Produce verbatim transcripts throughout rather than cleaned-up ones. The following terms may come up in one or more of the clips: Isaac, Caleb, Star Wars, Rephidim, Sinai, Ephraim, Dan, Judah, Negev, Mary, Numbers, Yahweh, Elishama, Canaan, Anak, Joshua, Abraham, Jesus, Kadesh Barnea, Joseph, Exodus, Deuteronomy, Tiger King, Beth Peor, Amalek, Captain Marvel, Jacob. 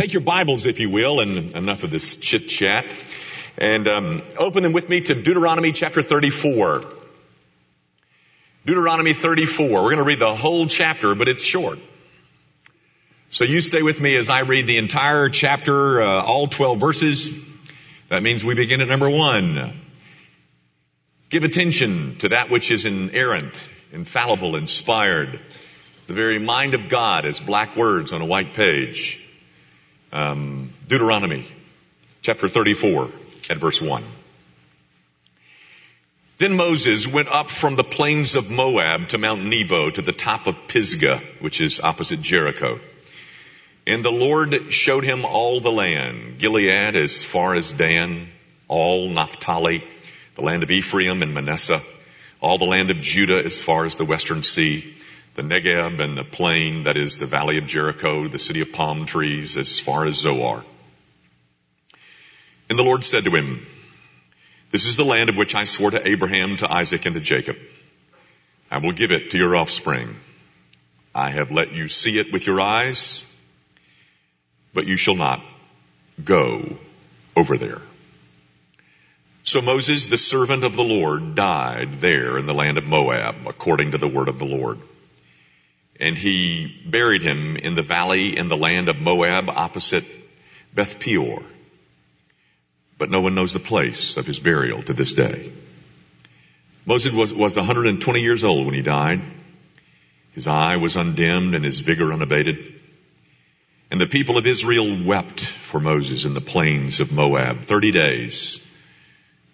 Take your Bibles, if you will, and enough of this chit-chat, and um, open them with me to Deuteronomy chapter thirty-four. Deuteronomy thirty-four. We're going to read the whole chapter, but it's short. So you stay with me as I read the entire chapter, uh, all twelve verses. That means we begin at number one. Give attention to that which is inerrant, infallible, inspired, the very mind of God as black words on a white page. Um, Deuteronomy chapter thirty-four at verse one. Then Moses went up from the plains of Moab to Mount Nebo to the top of Pisgah, which is opposite Jericho. And the Lord showed him all the land, Gilead as far as Dan, all Naphtali, the land of Ephraim and Manasseh, all the land of Judah as far as the western sea, the Negev and the plain, that is the valley of Jericho, the city of palm trees, as far as Zoar. And the Lord said to him, "This is the land of which I swore to Abraham, to Isaac, and to Jacob. I will give it to your offspring. I have let you see it with your eyes, but you shall not go over there." So Moses, the servant of the Lord, died there in the land of Moab, according to the word of the Lord. And he buried him in the valley in the land of Moab opposite Beth Peor. But no one knows the place of his burial to this day. Moses was, was one hundred twenty years old when he died. His eye was undimmed and his vigor unabated. And the people of Israel wept for Moses in the plains of Moab thirty days.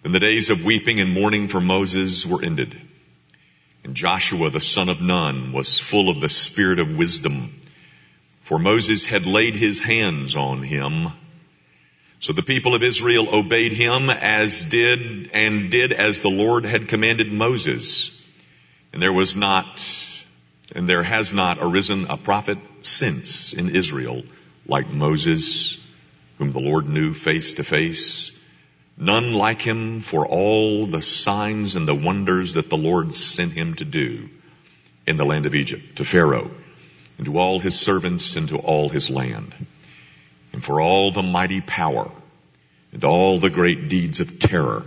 Then the days of weeping and mourning for Moses were ended. And Joshua, the son of Nun, was full of the spirit of wisdom, for Moses had laid his hands on him. So the people of Israel obeyed him as did and did as the Lord had commanded Moses. And there was not, and there has not arisen a prophet since in Israel like Moses, whom the Lord knew face to face. None like him for all the signs and the wonders that the Lord sent him to do in the land of Egypt, to Pharaoh, and to all his servants, and to all his land, and for all the mighty power and all the great deeds of terror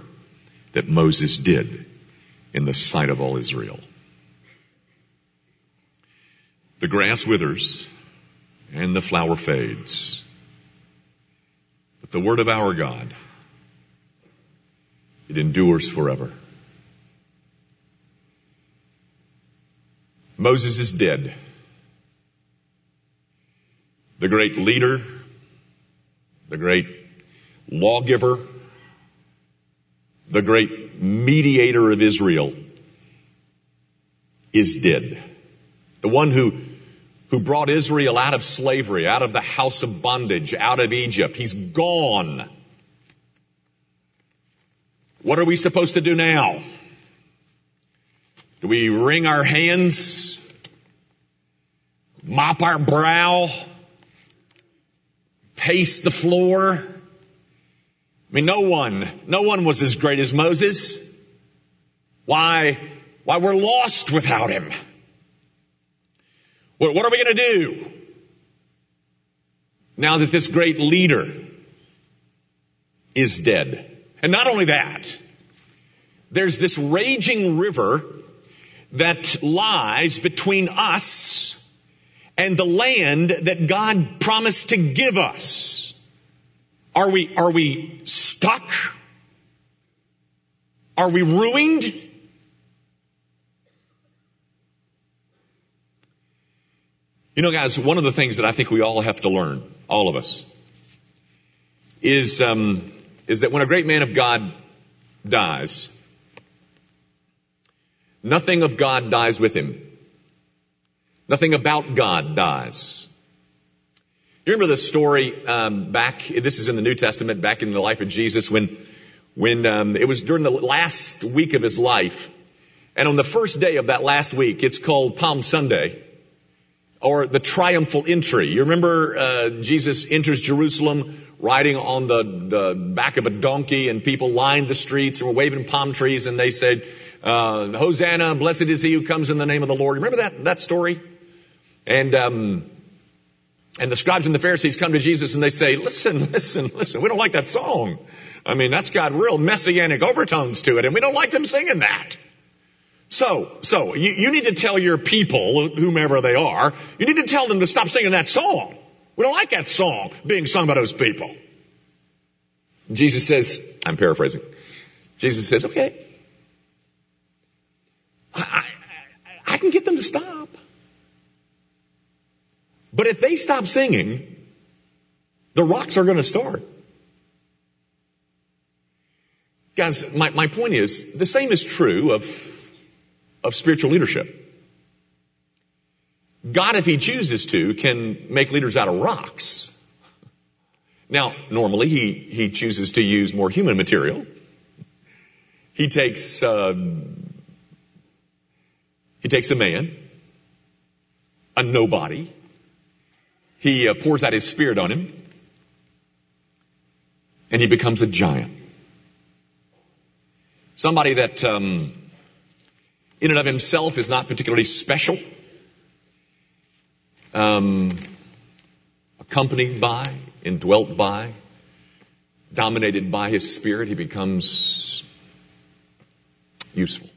that Moses did in the sight of all Israel. The grass withers and the flower fades, but the word of our God, it endures forever. Moses is dead. The great leader, the great lawgiver, the great mediator of Israel is dead. The one who, who brought Israel out of slavery, out of the house of bondage, out of Egypt, he's gone. What are we supposed to do now? Do we wring our hands? Mop our brow? Pace the floor? I mean, no one, no one was as great as Moses. Why, why we're lost without him. What, what are we going to do now that this great leader is dead? And not only that, there's this raging river that lies between us and the land that God promised to give us. Are we, are we stuck? Are we ruined? You know, guys, one of the things that I think we all have to learn, all of us, is, um, is that when a great man of God dies, nothing of God dies with him. Nothing about God dies. You remember the story um, back, this is in the New Testament, back in the life of Jesus, when when um, it was during the last week of his life. And on the first day of that last week, it's called Palm Sunday, or the triumphal entry. You remember uh, Jesus enters Jerusalem riding on the, the back of a donkey, and people lined the streets and were waving palm trees, and they said, uh, "Hosanna, blessed is he who comes in the name of the Lord." Remember that, that story? And um, And the scribes and the Pharisees come to Jesus and they say, listen, listen, listen, we don't like that song. I mean, that's got real messianic overtones to it, and we don't like them singing that. So, so you, you need to tell your people, whomever they are, you need to tell them to stop singing that song. We don't like that song being sung by those people. And Jesus says, I'm paraphrasing, Jesus says, okay, I, I, I can get them to stop. But if they stop singing, the rocks are going to start. Guys, my, my point is, the same is true of, of spiritual leadership. God, if he chooses to, can make leaders out of rocks. Now, normally, he, he chooses to use more human material. He takes, uh, he takes a man, a nobody. He uh, pours out his spirit on him, and he becomes a giant. Somebody that um, in and of himself is not particularly special, um, accompanied by, indwelt by, dominated by his spirit, he becomes useful.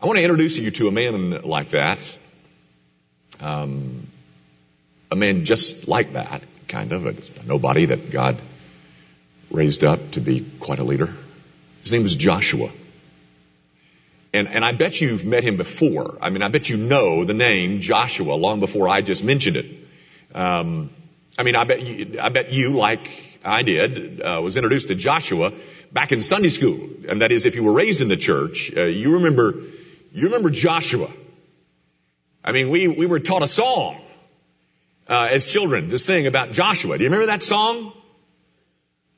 I want to introduce you to a man like that. Um... A man just like that, kind of, a nobody that God raised up to be quite a leader. His name was Joshua. And, and I bet you've met him before. I mean, I bet you know the name Joshua long before I just mentioned it. Um, I mean, I bet you, I bet you like I did, uh, was introduced to Joshua back in Sunday school. And that is, if you were raised in the church, uh, you remember, you remember Joshua. I mean, we, we were taught a song. Uh, as children, to sing about Joshua. Do you remember that song?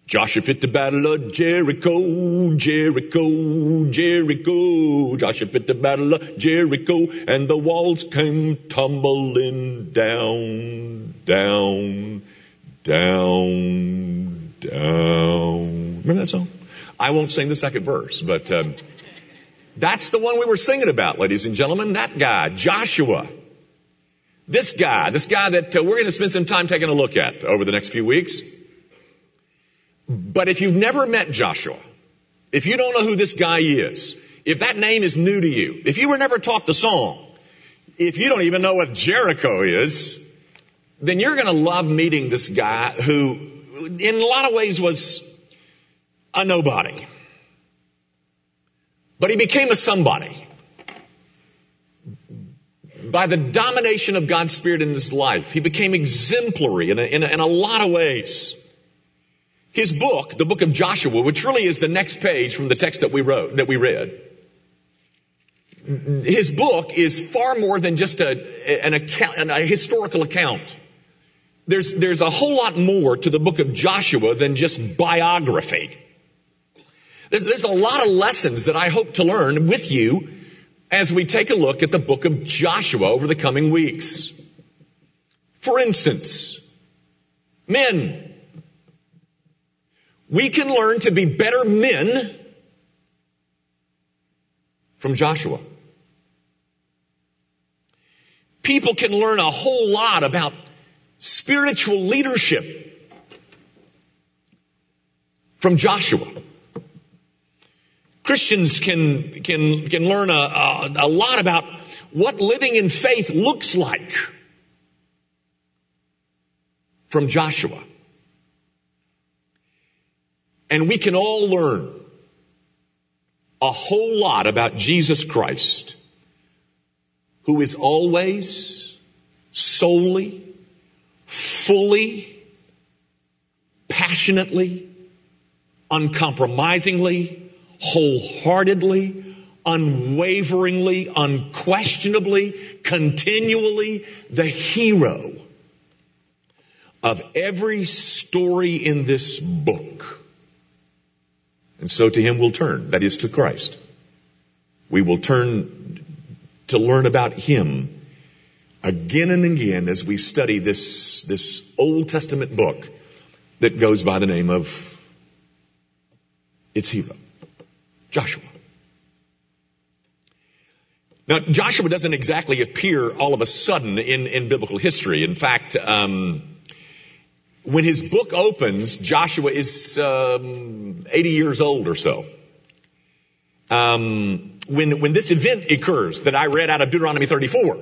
Joshua fit the battle of Jericho, Jericho, Jericho. Joshua fit the battle of Jericho, and the walls came tumbling down, down, down, down. Remember that song? I won't sing the second verse, but um, that's the one we were singing about, ladies and gentlemen. That guy, Joshua. This guy, this guy that uh, we're going to spend some time taking a look at over the next few weeks. But if you've never met Joshua, if you don't know who this guy is, if that name is new to you, if you were never taught the song, if you don't even know what Jericho is, then you're going to love meeting this guy who, in a lot of ways, was a nobody. But he became a somebody by the domination of God's Spirit in his life. He became exemplary in a, in a, in a lot of ways. His book, the book of Joshua, which really is the next page from the text that we wrote, that we read, his book is far more than just a, an account, a historical account. There's, there's a whole lot more to the book of Joshua than just biography. There's, there's a lot of lessons that I hope to learn with you as we take a look at the book of Joshua over the coming weeks. For instance, men, we can learn to be better men from Joshua. People can learn a whole lot about spiritual leadership from Joshua. Christians can can can learn a, a, a lot about what living in faith looks like from Joshua. And we can all learn a whole lot about Jesus Christ, who is always, solely, fully, passionately, uncompromisingly, wholeheartedly, unwaveringly, unquestionably, continually the hero of every story in this book. And so to him we'll turn, that is to Christ. We will turn to learn about him again and again as we study this, this Old Testament book that goes by the name of its hero, Joshua. Now, Joshua doesn't exactly appear all of a sudden in, in biblical history. In fact, um, when his book opens, Joshua is um, eighty years old or so. Um, when, when this event occurs that I read out of Deuteronomy thirty-four,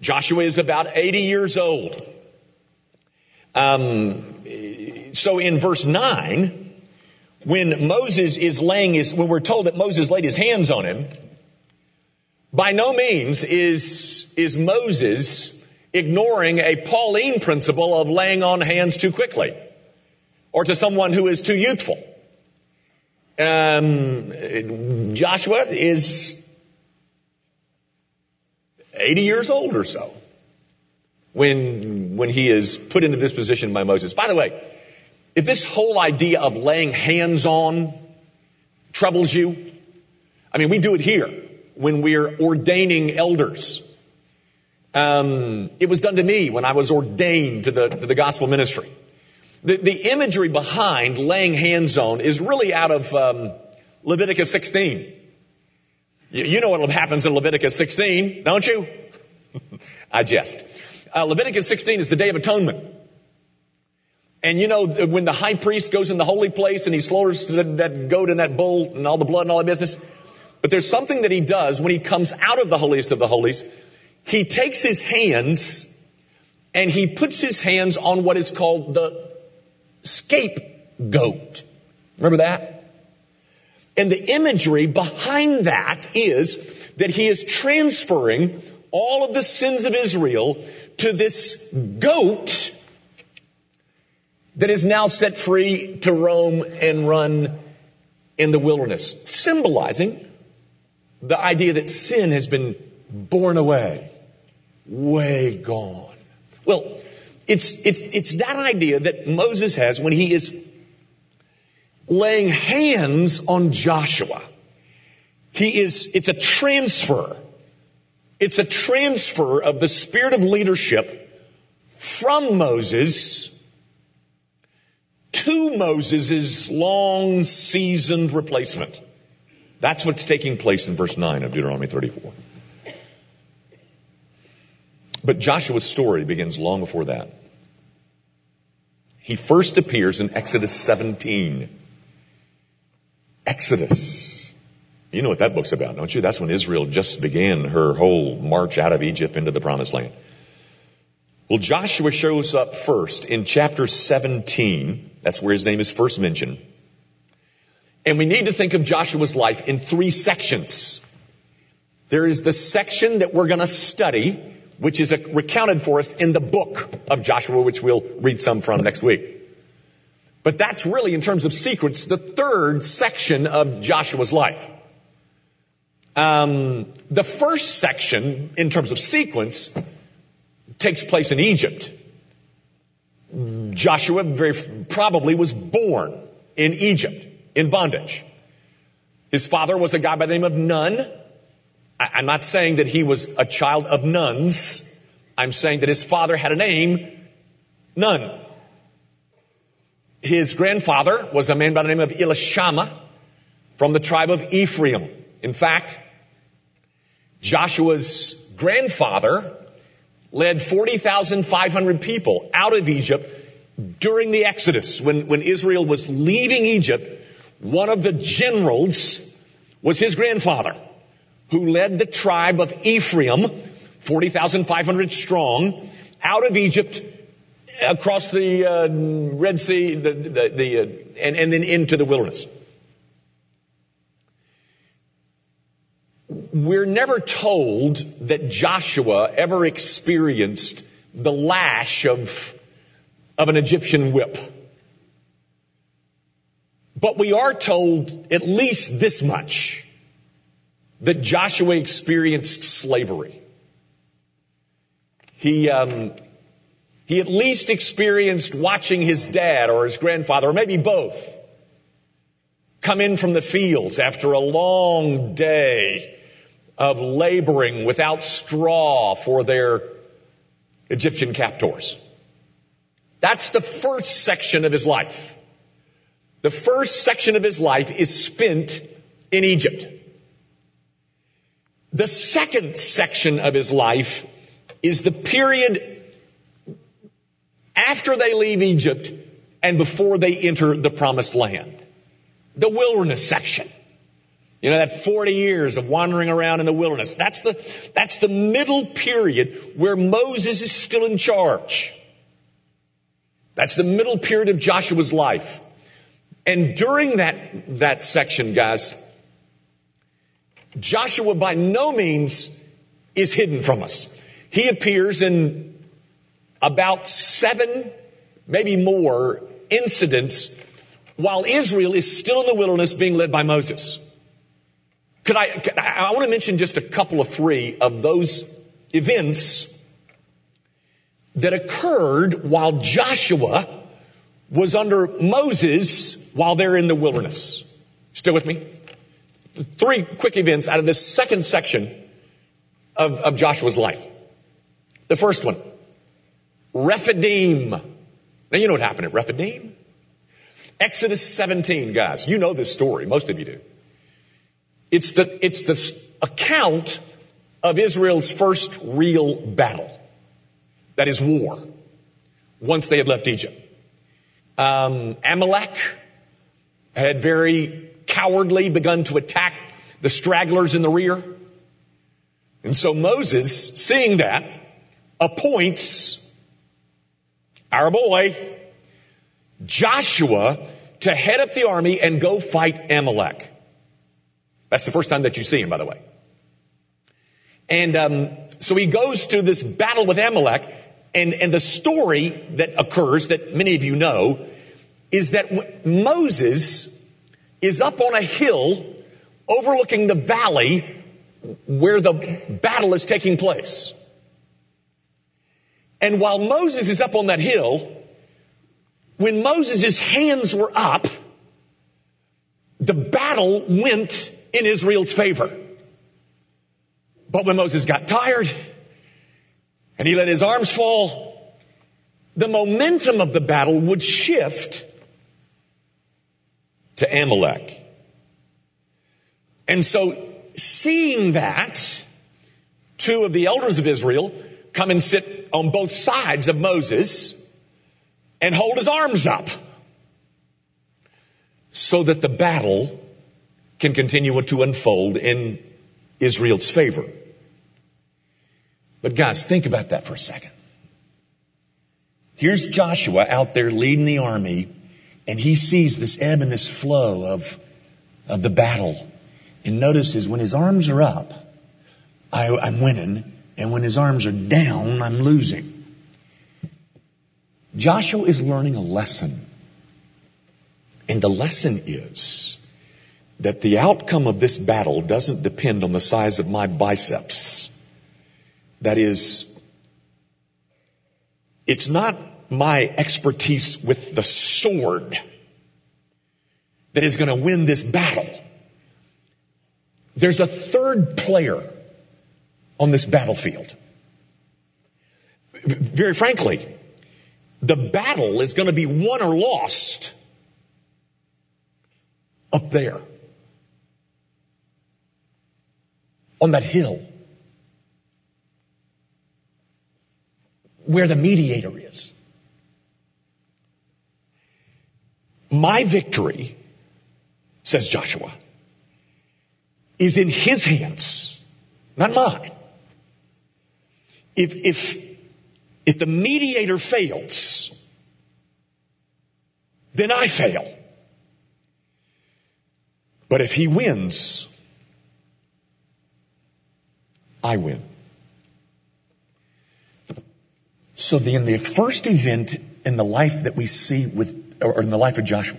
Joshua is about eighty years old. Um, so in verse nine, when Moses is laying his, when we're told that Moses laid his hands on him, by no means is, is Moses ignoring a Pauline principle of laying on hands too quickly or to someone who is too youthful. Um, Joshua is eighty years old or so when, when he is put into this position by Moses. By the way, if this whole idea of laying hands on troubles you, I mean, we do it here. When we're ordaining elders. Um, it was done to me when I was ordained to the, to the gospel ministry. The, the imagery behind laying hands on is really out of um, Leviticus sixteen. You, you know what happens in Leviticus sixteen, don't you? I jest. Uh, Leviticus sixteen is the Day of Atonement. And you know, when the high priest goes in the holy place and he slaughters that, that goat and that bull and all the blood and all that business... But there's something that he does when he comes out of the holiest of the holies. He takes his hands and he puts his hands on what is called the scapegoat. Remember that? And the imagery behind that is that he is transferring all of the sins of Israel to this goat that is now set free to roam and run in the wilderness, symbolizing the idea that sin has been borne away, way gone. Well, it's it's it's that idea that Moses has when he is laying hands on Joshua. He is it's a transfer. It's a transfer of the spirit of leadership from Moses to Moses' long seasoned replacement. That's what's taking place in verse nine of Deuteronomy thirty-four. But Joshua's story begins long before that. He first appears in Exodus seventeen. Exodus. You know what that book's about, don't you? That's when Israel just began her whole march out of Egypt into the Promised Land. Well, Joshua shows up first in chapter seventeen. That's where his name is first mentioned. And we need to think of Joshua's life in three sections. There is the section that we're going to study, which is recounted for us in the book of Joshua, which we'll read some from next week. But that's really, in terms of sequence, the third section of Joshua's life. Um, the first section, in terms of sequence, takes place in Egypt. Joshua very probably was born in Egypt. In bondage. His father was a guy by the name of Nun. I, I'm not saying that he was a child of nuns. I'm saying that his father had a name, Nun. His grandfather was a man by the name of Elishama from the tribe of Ephraim. In fact, Joshua's grandfather led forty thousand five hundred people out of Egypt during the Exodus. When, when Israel was leaving Egypt, one of the generals was his grandfather, who led the tribe of Ephraim, forty thousand five hundred strong, out of Egypt, across the uh, Red Sea, the, the, the, uh, and, and then into the wilderness. We're never told that Joshua ever experienced the lash of, of an Egyptian whip. But we are told at least this much, that Joshua experienced slavery. He, um, he at least experienced watching his dad or his grandfather, or maybe both, come in from the fields after a long day of laboring without straw for their Egyptian captors. That's the first section of his life. The first section of his life is spent in Egypt. The second section of his life is the period after they leave Egypt and before they enter the promised land. The wilderness section. You know, that forty years of wandering around in the wilderness. That's the, that's the middle period where Moses is still in charge. That's the middle period of Joshua's life. And during that, that section, guys, Joshua by no means is hidden from us. He appears in about seven, maybe more, incidents while Israel is still in the wilderness being led by Moses. Could I, could I, I want to mention just a couple of three of those events that occurred while Joshua was under Moses while they're in the wilderness. Still with me? Three quick events out of this second section of, of Joshua's life. The first one, Rephidim. Now, you know what happened at Rephidim? Exodus seventeen, guys. You know this story. Most of you do. It's the, it's the account of Israel's first real battle. That is war. Once they had left Egypt. Um, Amalek had very cowardly begun to attack the stragglers in the rear. And so Moses, seeing that, appoints our boy, Joshua, to head up the army and go fight Amalek. That's the first time that you see him, by the way. And um, so he goes to this battle with Amalek, and, and the story that occurs, that many of you know, is that Moses is up on a hill overlooking the valley where the battle is taking place. And while Moses is up on that hill, when Moses' hands were up, the battle went in Israel's favor. But when Moses got tired and he let his arms fall, the momentum of the battle would shift to Amalek. And so, seeing that, two of the elders of Israel come and sit on both sides of Moses and hold his arms up so that the battle can continue to unfold in Israel's favor. But guys, think about that for a second. Here's Joshua out there leading the army, and he sees this ebb and this flow of, of the battle. And notices when his arms are up, I, I'm winning, and when his arms are down, I'm losing. Joshua is learning a lesson. And the lesson is that the outcome of this battle doesn't depend on the size of my biceps. That is, it's not my expertise with the sword that is going to win this battle. There's a third player on this battlefield. Very frankly, the battle is going to be won or lost up there on that hill where the mediator is. My victory, says Joshua, is in his hands, not mine. If, if, if the mediator fails, then I fail. But if he wins, I win. So then the first event in the life that we see with, or in the life of Joshua,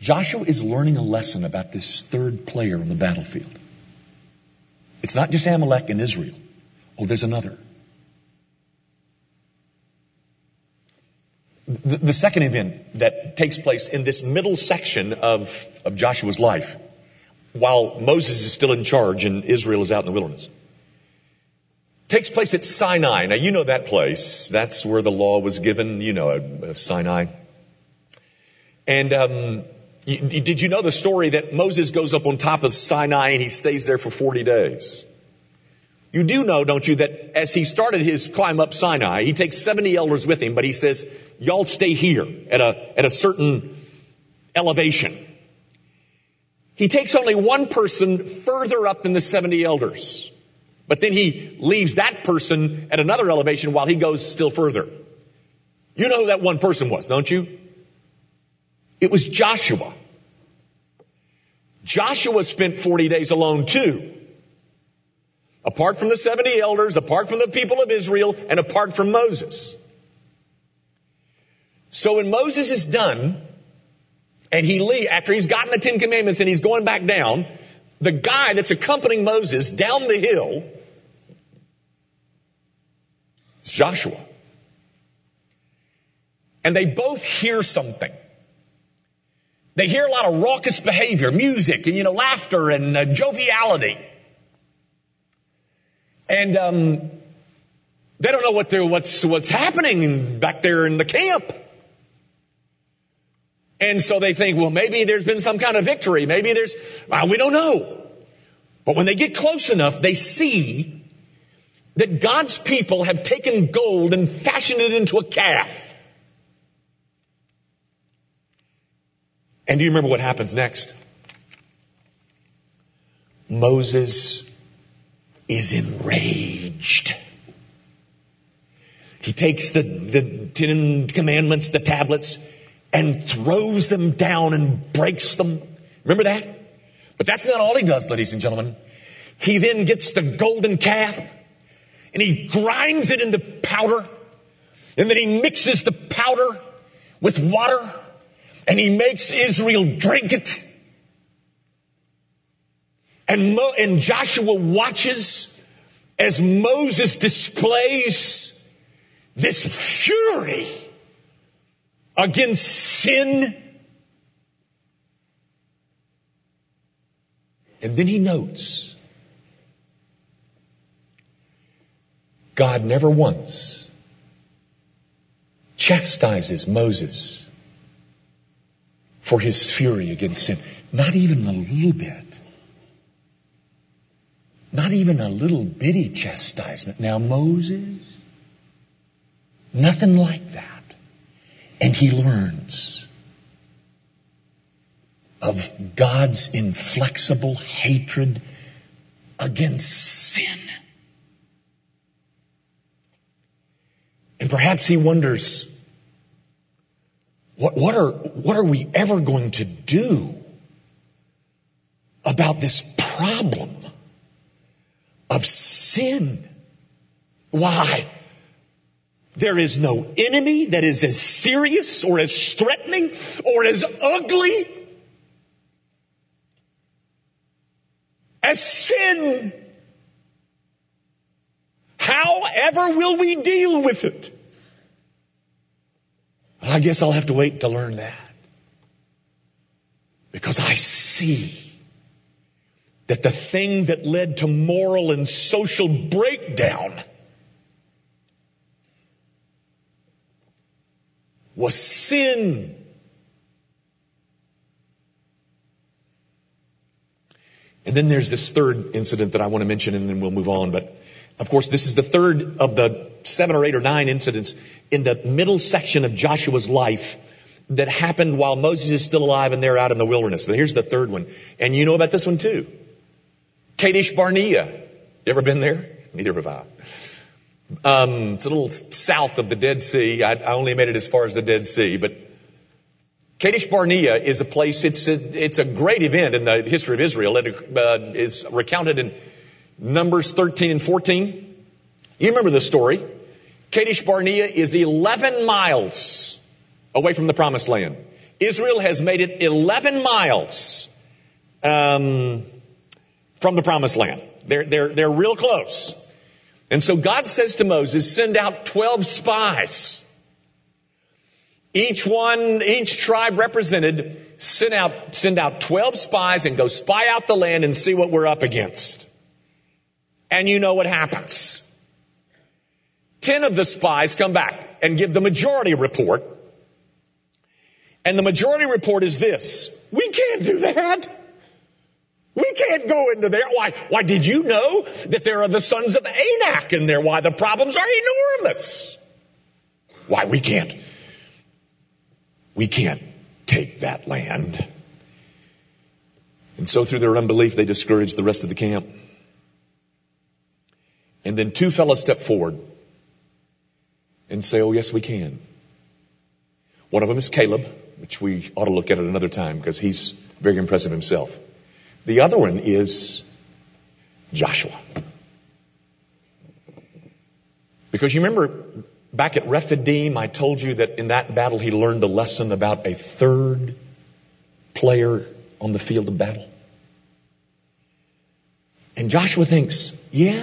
Joshua is learning a lesson about this third player on the battlefield. It's not just Amalek and Israel. Oh, there's another. The, the second event that takes place in this middle section of, of Joshua's life, while Moses is still in charge and Israel is out in the wilderness, takes place at Sinai. Now, you know that place. That's where the law was given, you know, Sinai. And um, Did you know the story that Moses goes up on top of Sinai and he stays there for forty days? You do know, don't you, that as he started his climb up Sinai, he takes seventy elders with him, but he says, y'all stay here at a, at a certain elevation. He takes only one person further up than the seventy elders, but then he leaves that person at another elevation while he goes still further. You know who that one person was, don't you? It was Joshua. Joshua spent forty days alone too. Apart from the seventy elders, apart from the people of Israel, and apart from Moses. So when Moses is done, and he leaves, after he's gotten the Ten Commandments and he's going back down, the guy that's accompanying Moses down the hill is Joshua. And they both hear something. They hear a lot of raucous behavior, music, and, you know, laughter and uh, joviality. And um, they don't know what they're, what's what's happening back there in the camp. And so they think, well, maybe there's been some kind of victory. Maybe there's, well, we don't know. But when they get close enough, they see that God's people have taken gold and fashioned it into a calf. And do you remember what happens next? Moses is enraged. He takes the, the Ten Commandments, the tablets, and throws them down and breaks them. Remember that? But that's not all he does, ladies and gentlemen. He then gets the golden calf and he grinds it into powder. And then he mixes the powder with water and he makes Israel drink it. And, Mo- and Joshua watches as Moses displays this fury against sin. And then he notes, God never once chastises Moses for his fury against sin. Not even a little bit. Not even a little bitty chastisement. Now, Moses, nothing like that. And he learns of God's inflexible hatred against sin. And perhaps he wonders, what, what are, what are we ever going to do about this problem of sin? Why? There is no enemy that is as serious or as threatening or as ugly as sin. However will we deal with it? I guess I'll have to wait to learn that. Because I see that the thing that led to moral and social breakdown was sin. And then there's this third incident that I want to mention, and then we'll move on. But, of course, this is the third of the seven or eight or nine incidents in the middle section of Joshua's life that happened while Moses is still alive and they're out in the wilderness. But here's the third one. And you know about this one, too. Kadesh Barnea. You ever been there? Neither have I. Um, it's a little south of the Dead Sea. I, I only made it as far as the Dead Sea. But Kadesh Barnea is a place, it's a, it's a great event in the history of Israel. It uh, is recounted in Numbers thirteen and fourteen. You remember the story. Kadesh Barnea is eleven miles away from the Promised Land. Israel has made it eleven miles um, from the Promised Land. They're, they're, they're real close. And so God says to Moses, send out twelve spies. Each one, each tribe represented, send out, send out twelve spies and go spy out the land and see what we're up against. And you know what happens. Ten of the spies come back and give the majority report. And the majority report is this: we can't do that. We can't go into there. Why, why did you know that there are the sons of Anak in there? Why, the problems are enormous. Why, we can't. We can't take that land. And so through their unbelief, they discouraged the rest of the camp. And then two fellows step forward and say, oh, yes, we can. One of them is Caleb, which we ought to look at at another time because he's very impressive himself. The other one is Joshua. Because you remember back at Rephidim, I told you that in that battle he learned a lesson about a third player on the field of battle. And Joshua thinks, yeah,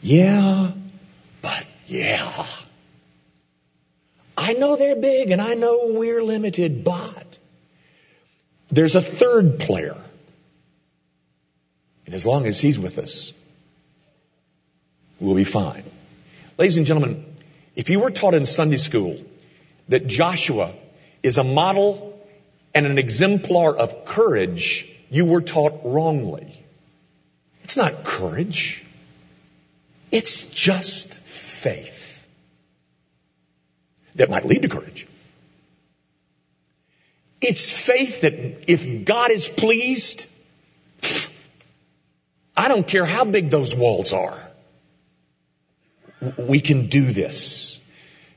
yeah, but yeah. I know they're big and I know we're limited, but there's a third player. And as long as he's with us, we'll be fine. Ladies and gentlemen, if you were taught in Sunday school that Joshua is a model and an exemplar of courage, you were taught wrongly. It's not courage. It's just faith that might lead to courage. It's faith that if God is pleased, I don't care how big those walls are. We can do this.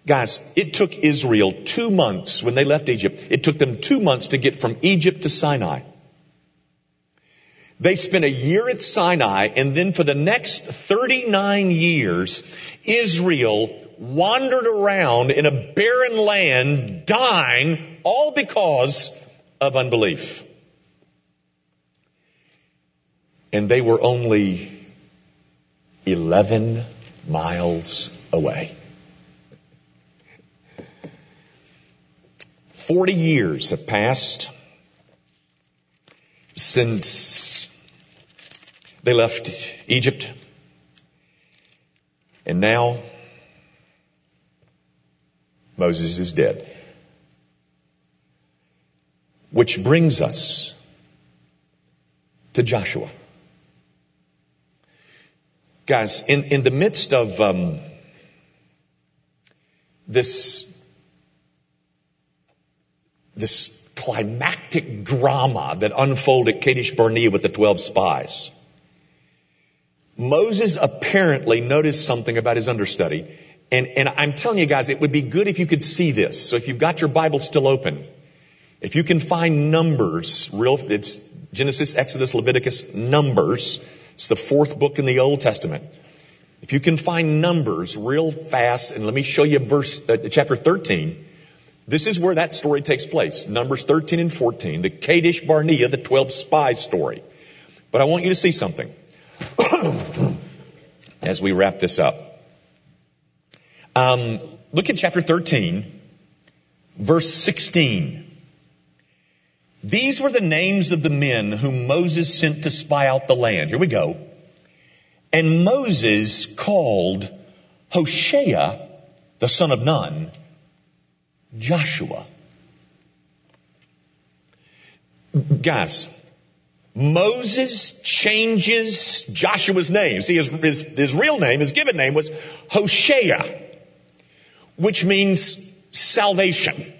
Guys, it took Israel two months when they left Egypt. It took them two months to get from Egypt to Sinai. They spent a year at Sinai, and then for the next thirty-nine years, Israel wandered around in a barren land, dying, all because of unbelief. And they were only eleven miles away. Forty years have passed since they left Egypt. And now Moses is dead. Which brings us to Joshua. Guys, in, in the midst of um, this, this climactic drama that unfolded at Kadesh Barnea with the twelve spies, Moses apparently noticed something about his understudy. And, and I'm telling you guys, it would be good if you could see this. So if you've got your Bible still open, if you can find Numbers, real, it's Genesis, Exodus, Leviticus, Numbers. It's the fourth book in the Old Testament. If you can find Numbers real fast, and let me show you verse uh, chapter thirteen. This is where that story takes place. Numbers thirteen and fourteen, the Kadesh Barnea, the twelve spies story. But I want you to see something as we wrap this up. Um, look at chapter thirteen, verse sixteen. These were the names of the men whom Moses sent to spy out the land. Here we go. And Moses called Hoshea, the son of Nun, Joshua. Guys, Moses changes Joshua's name. See, his, his, his real name, his given name was Hoshea, which means salvation.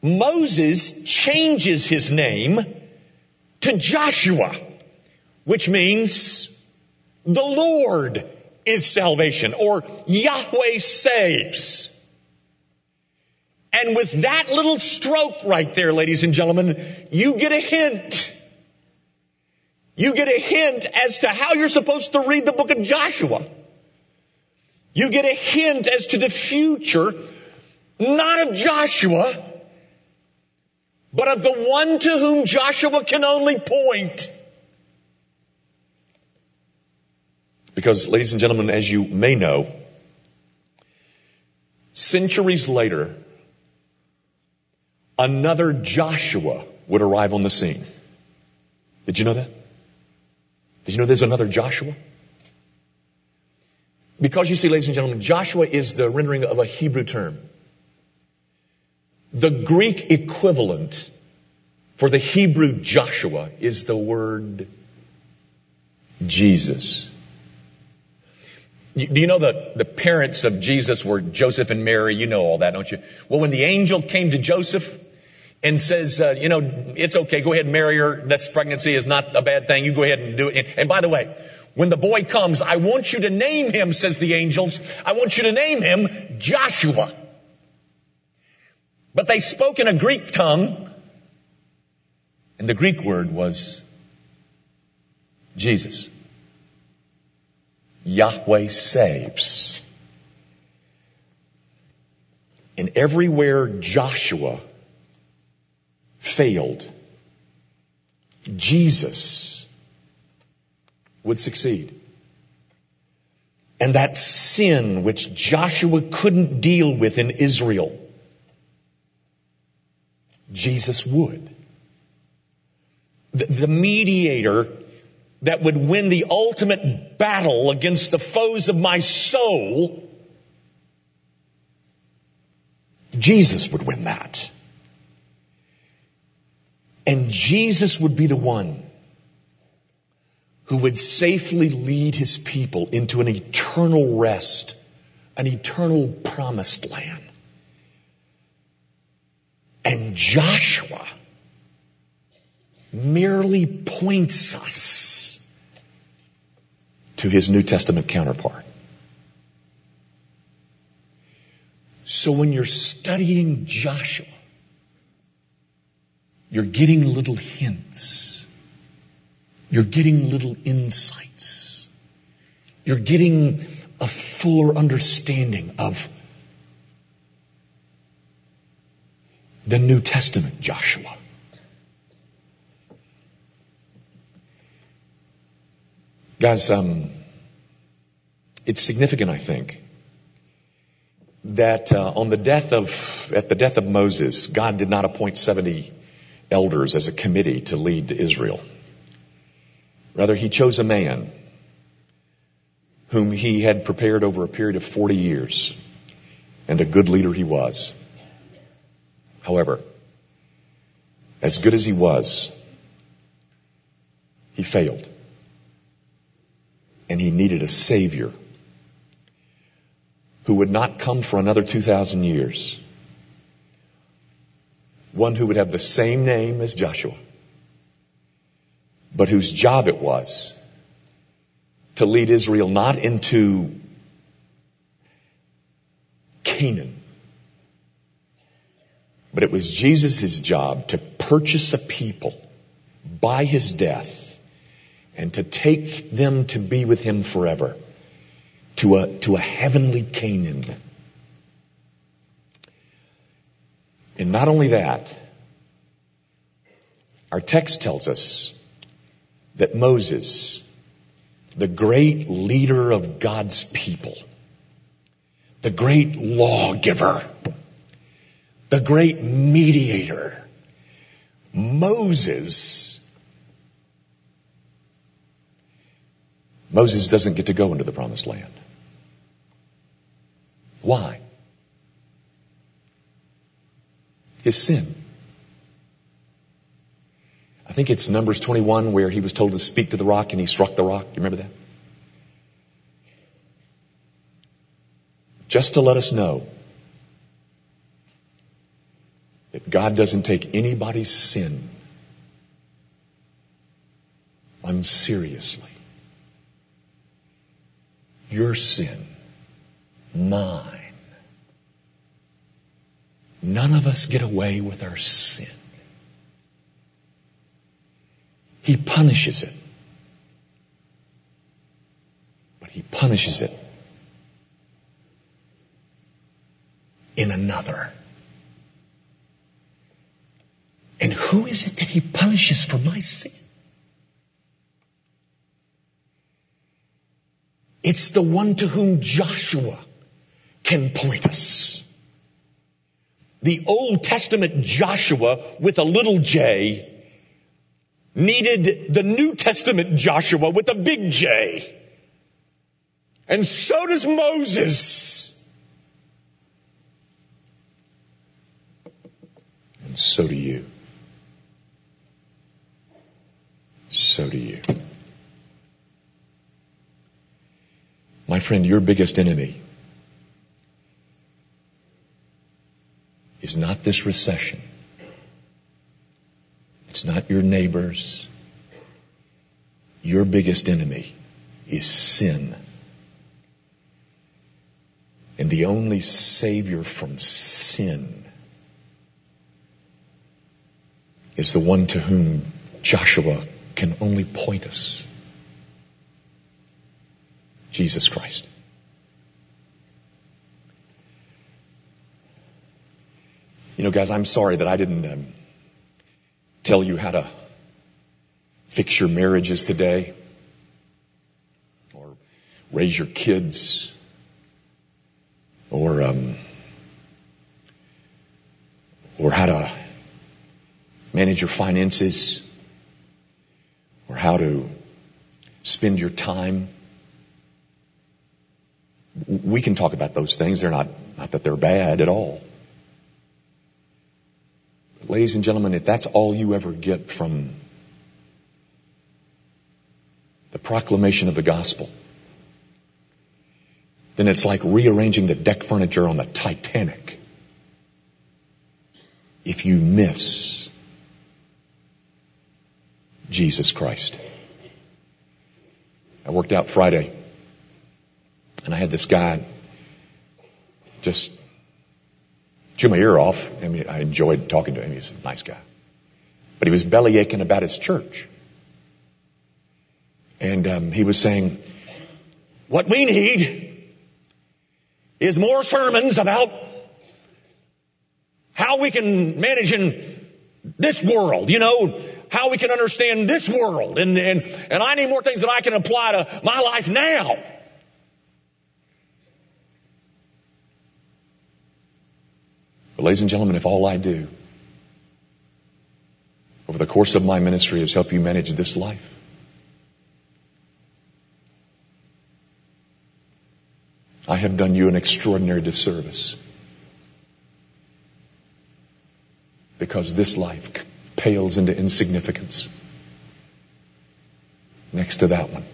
Moses changes his name to Joshua, which means the Lord is salvation, or Yahweh saves. And with that little stroke right there, ladies and gentlemen, you get a hint. You get a hint as to how you're supposed to read the book of Joshua. You get a hint as to the future, not of Joshua, but of the one to whom Joshua can only point. Because, ladies and gentlemen, as you may know, centuries later, another Joshua would arrive on the scene. Did you know that? Did you know there's another Joshua? Because you see, ladies and gentlemen, Joshua is the rendering of a Hebrew term. The Greek equivalent for the Hebrew Joshua is the word Jesus. Do you know that the parents of Jesus were Joseph and Mary? You know all that, don't you? Well, when the angel came to Joseph and says, uh, you know, it's okay, go ahead and marry her. That's pregnancy is not a bad thing. You go ahead and do it. And by the way, when the boy comes, I want you to name him, says the angels. I want you to name him Joshua. But they spoke in a Greek tongue, and the Greek word was Jesus. Yahweh saves. And everywhere Joshua failed, Jesus would succeed. And that sin which Joshua couldn't deal with in Israel, Jesus would. The, the mediator that would win the ultimate battle against the foes of my soul, Jesus would win that. And Jesus would be the one who would safely lead his people into an eternal rest, an eternal promised land. And Joshua merely points us to his New Testament counterpart. So when you're studying Joshua, you're getting little hints. You're getting little insights. You're getting a fuller understanding of the New Testament Joshua. Guys, um, it's significant, I think, that uh, on the death of at the death of Moses, God did not appoint seventy elders as a committee to lead Israel. Rather, he chose a man whom he had prepared over a period of forty years, and a good leader he was. However, as good as he was, he failed. And he needed a Savior who would not come for another two thousand years. One who would have the same name as Joshua, but whose job it was to lead Israel not into Canaan, but it was Jesus' job to purchase a people by his death and to take them to be with him forever, to a, to a heavenly Canaan. And not only that, our text tells us that Moses, the great leader of God's people, the great lawgiver, the great mediator, Moses... Moses doesn't get to go into the promised land. Why? His sin. I think it's Numbers twenty-one where he was told to speak to the rock and he struck the rock. You remember that? Just to let us know that God doesn't take anybody's sin unseriously. Your sin, mine. None of us get away with our sin. He punishes it. But he punishes it in another. And who is it that he punishes for my sin? It's the one to whom Joshua can point us. The Old Testament Joshua with a little J needed the New Testament Joshua with a big J. And so does Moses. so do you. So do you. My friend, your biggest enemy is not this recession. It's not your neighbors. Your biggest enemy is sin. And the only savior from sin is the one to whom Joshua can only point us. Jesus Christ. You know, guys, I'm sorry that I didn't um, tell you how to fix your marriages today or raise your kids or um or how to manage your finances or how to spend your time. We can talk about those things. They're not, not that they're bad at all. But ladies and gentlemen, if that's all you ever get from the proclamation of the gospel, then it's like rearranging the deck furniture on the Titanic. If you miss Jesus Christ. I worked out Friday. And I had this guy just chew my ear off. I mean, I enjoyed talking to him. He's a nice guy. But he was belly aching about his church. And um, he was saying, what we need is more sermons about how we can manage in this world, you know, how we can understand this world. And, and, and I need more things that I can apply to my life now. But ladies and gentlemen, if all I do over the course of my ministry is help you manage this life, I have done you an extraordinary disservice. Because this life pales into insignificance next to that one.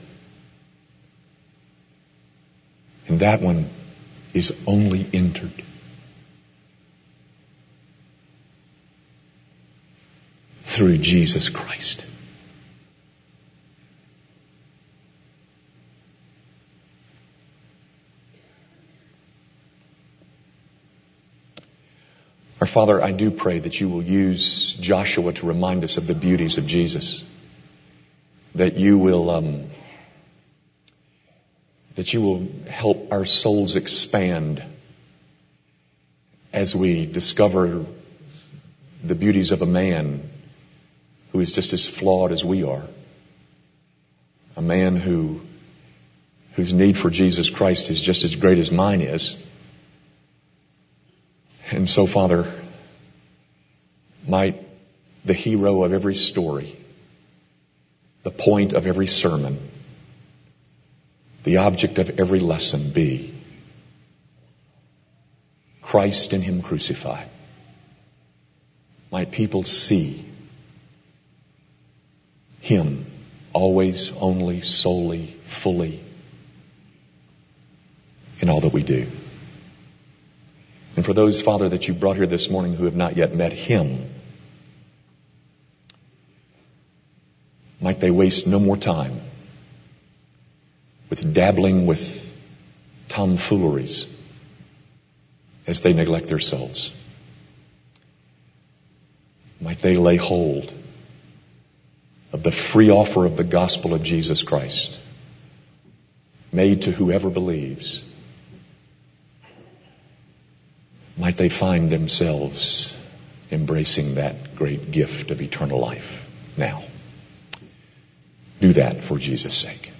And that one is only entered through Jesus Christ. Our Father, I do pray that you will use Joshua to remind us of the beauties of Jesus. That you will, um, that you will help our souls expand as we discover the beauties of a man who is just as flawed as we are. A man who, whose need for Jesus Christ is just as great as mine is. And so, Father, might the hero of every story, the point of every sermon, the object of every lesson be Christ and Him crucified. Might people see Him, always, only, solely, fully, in all that we do. And for those, Father, that you brought here this morning who have not yet met Him, might they waste no more time with dabbling with tomfooleries as they neglect their souls. Might they lay hold of the free offer of the gospel of Jesus Christ, made to whoever believes. Might they find themselves embracing that great gift of eternal life now. Do that for Jesus' sake.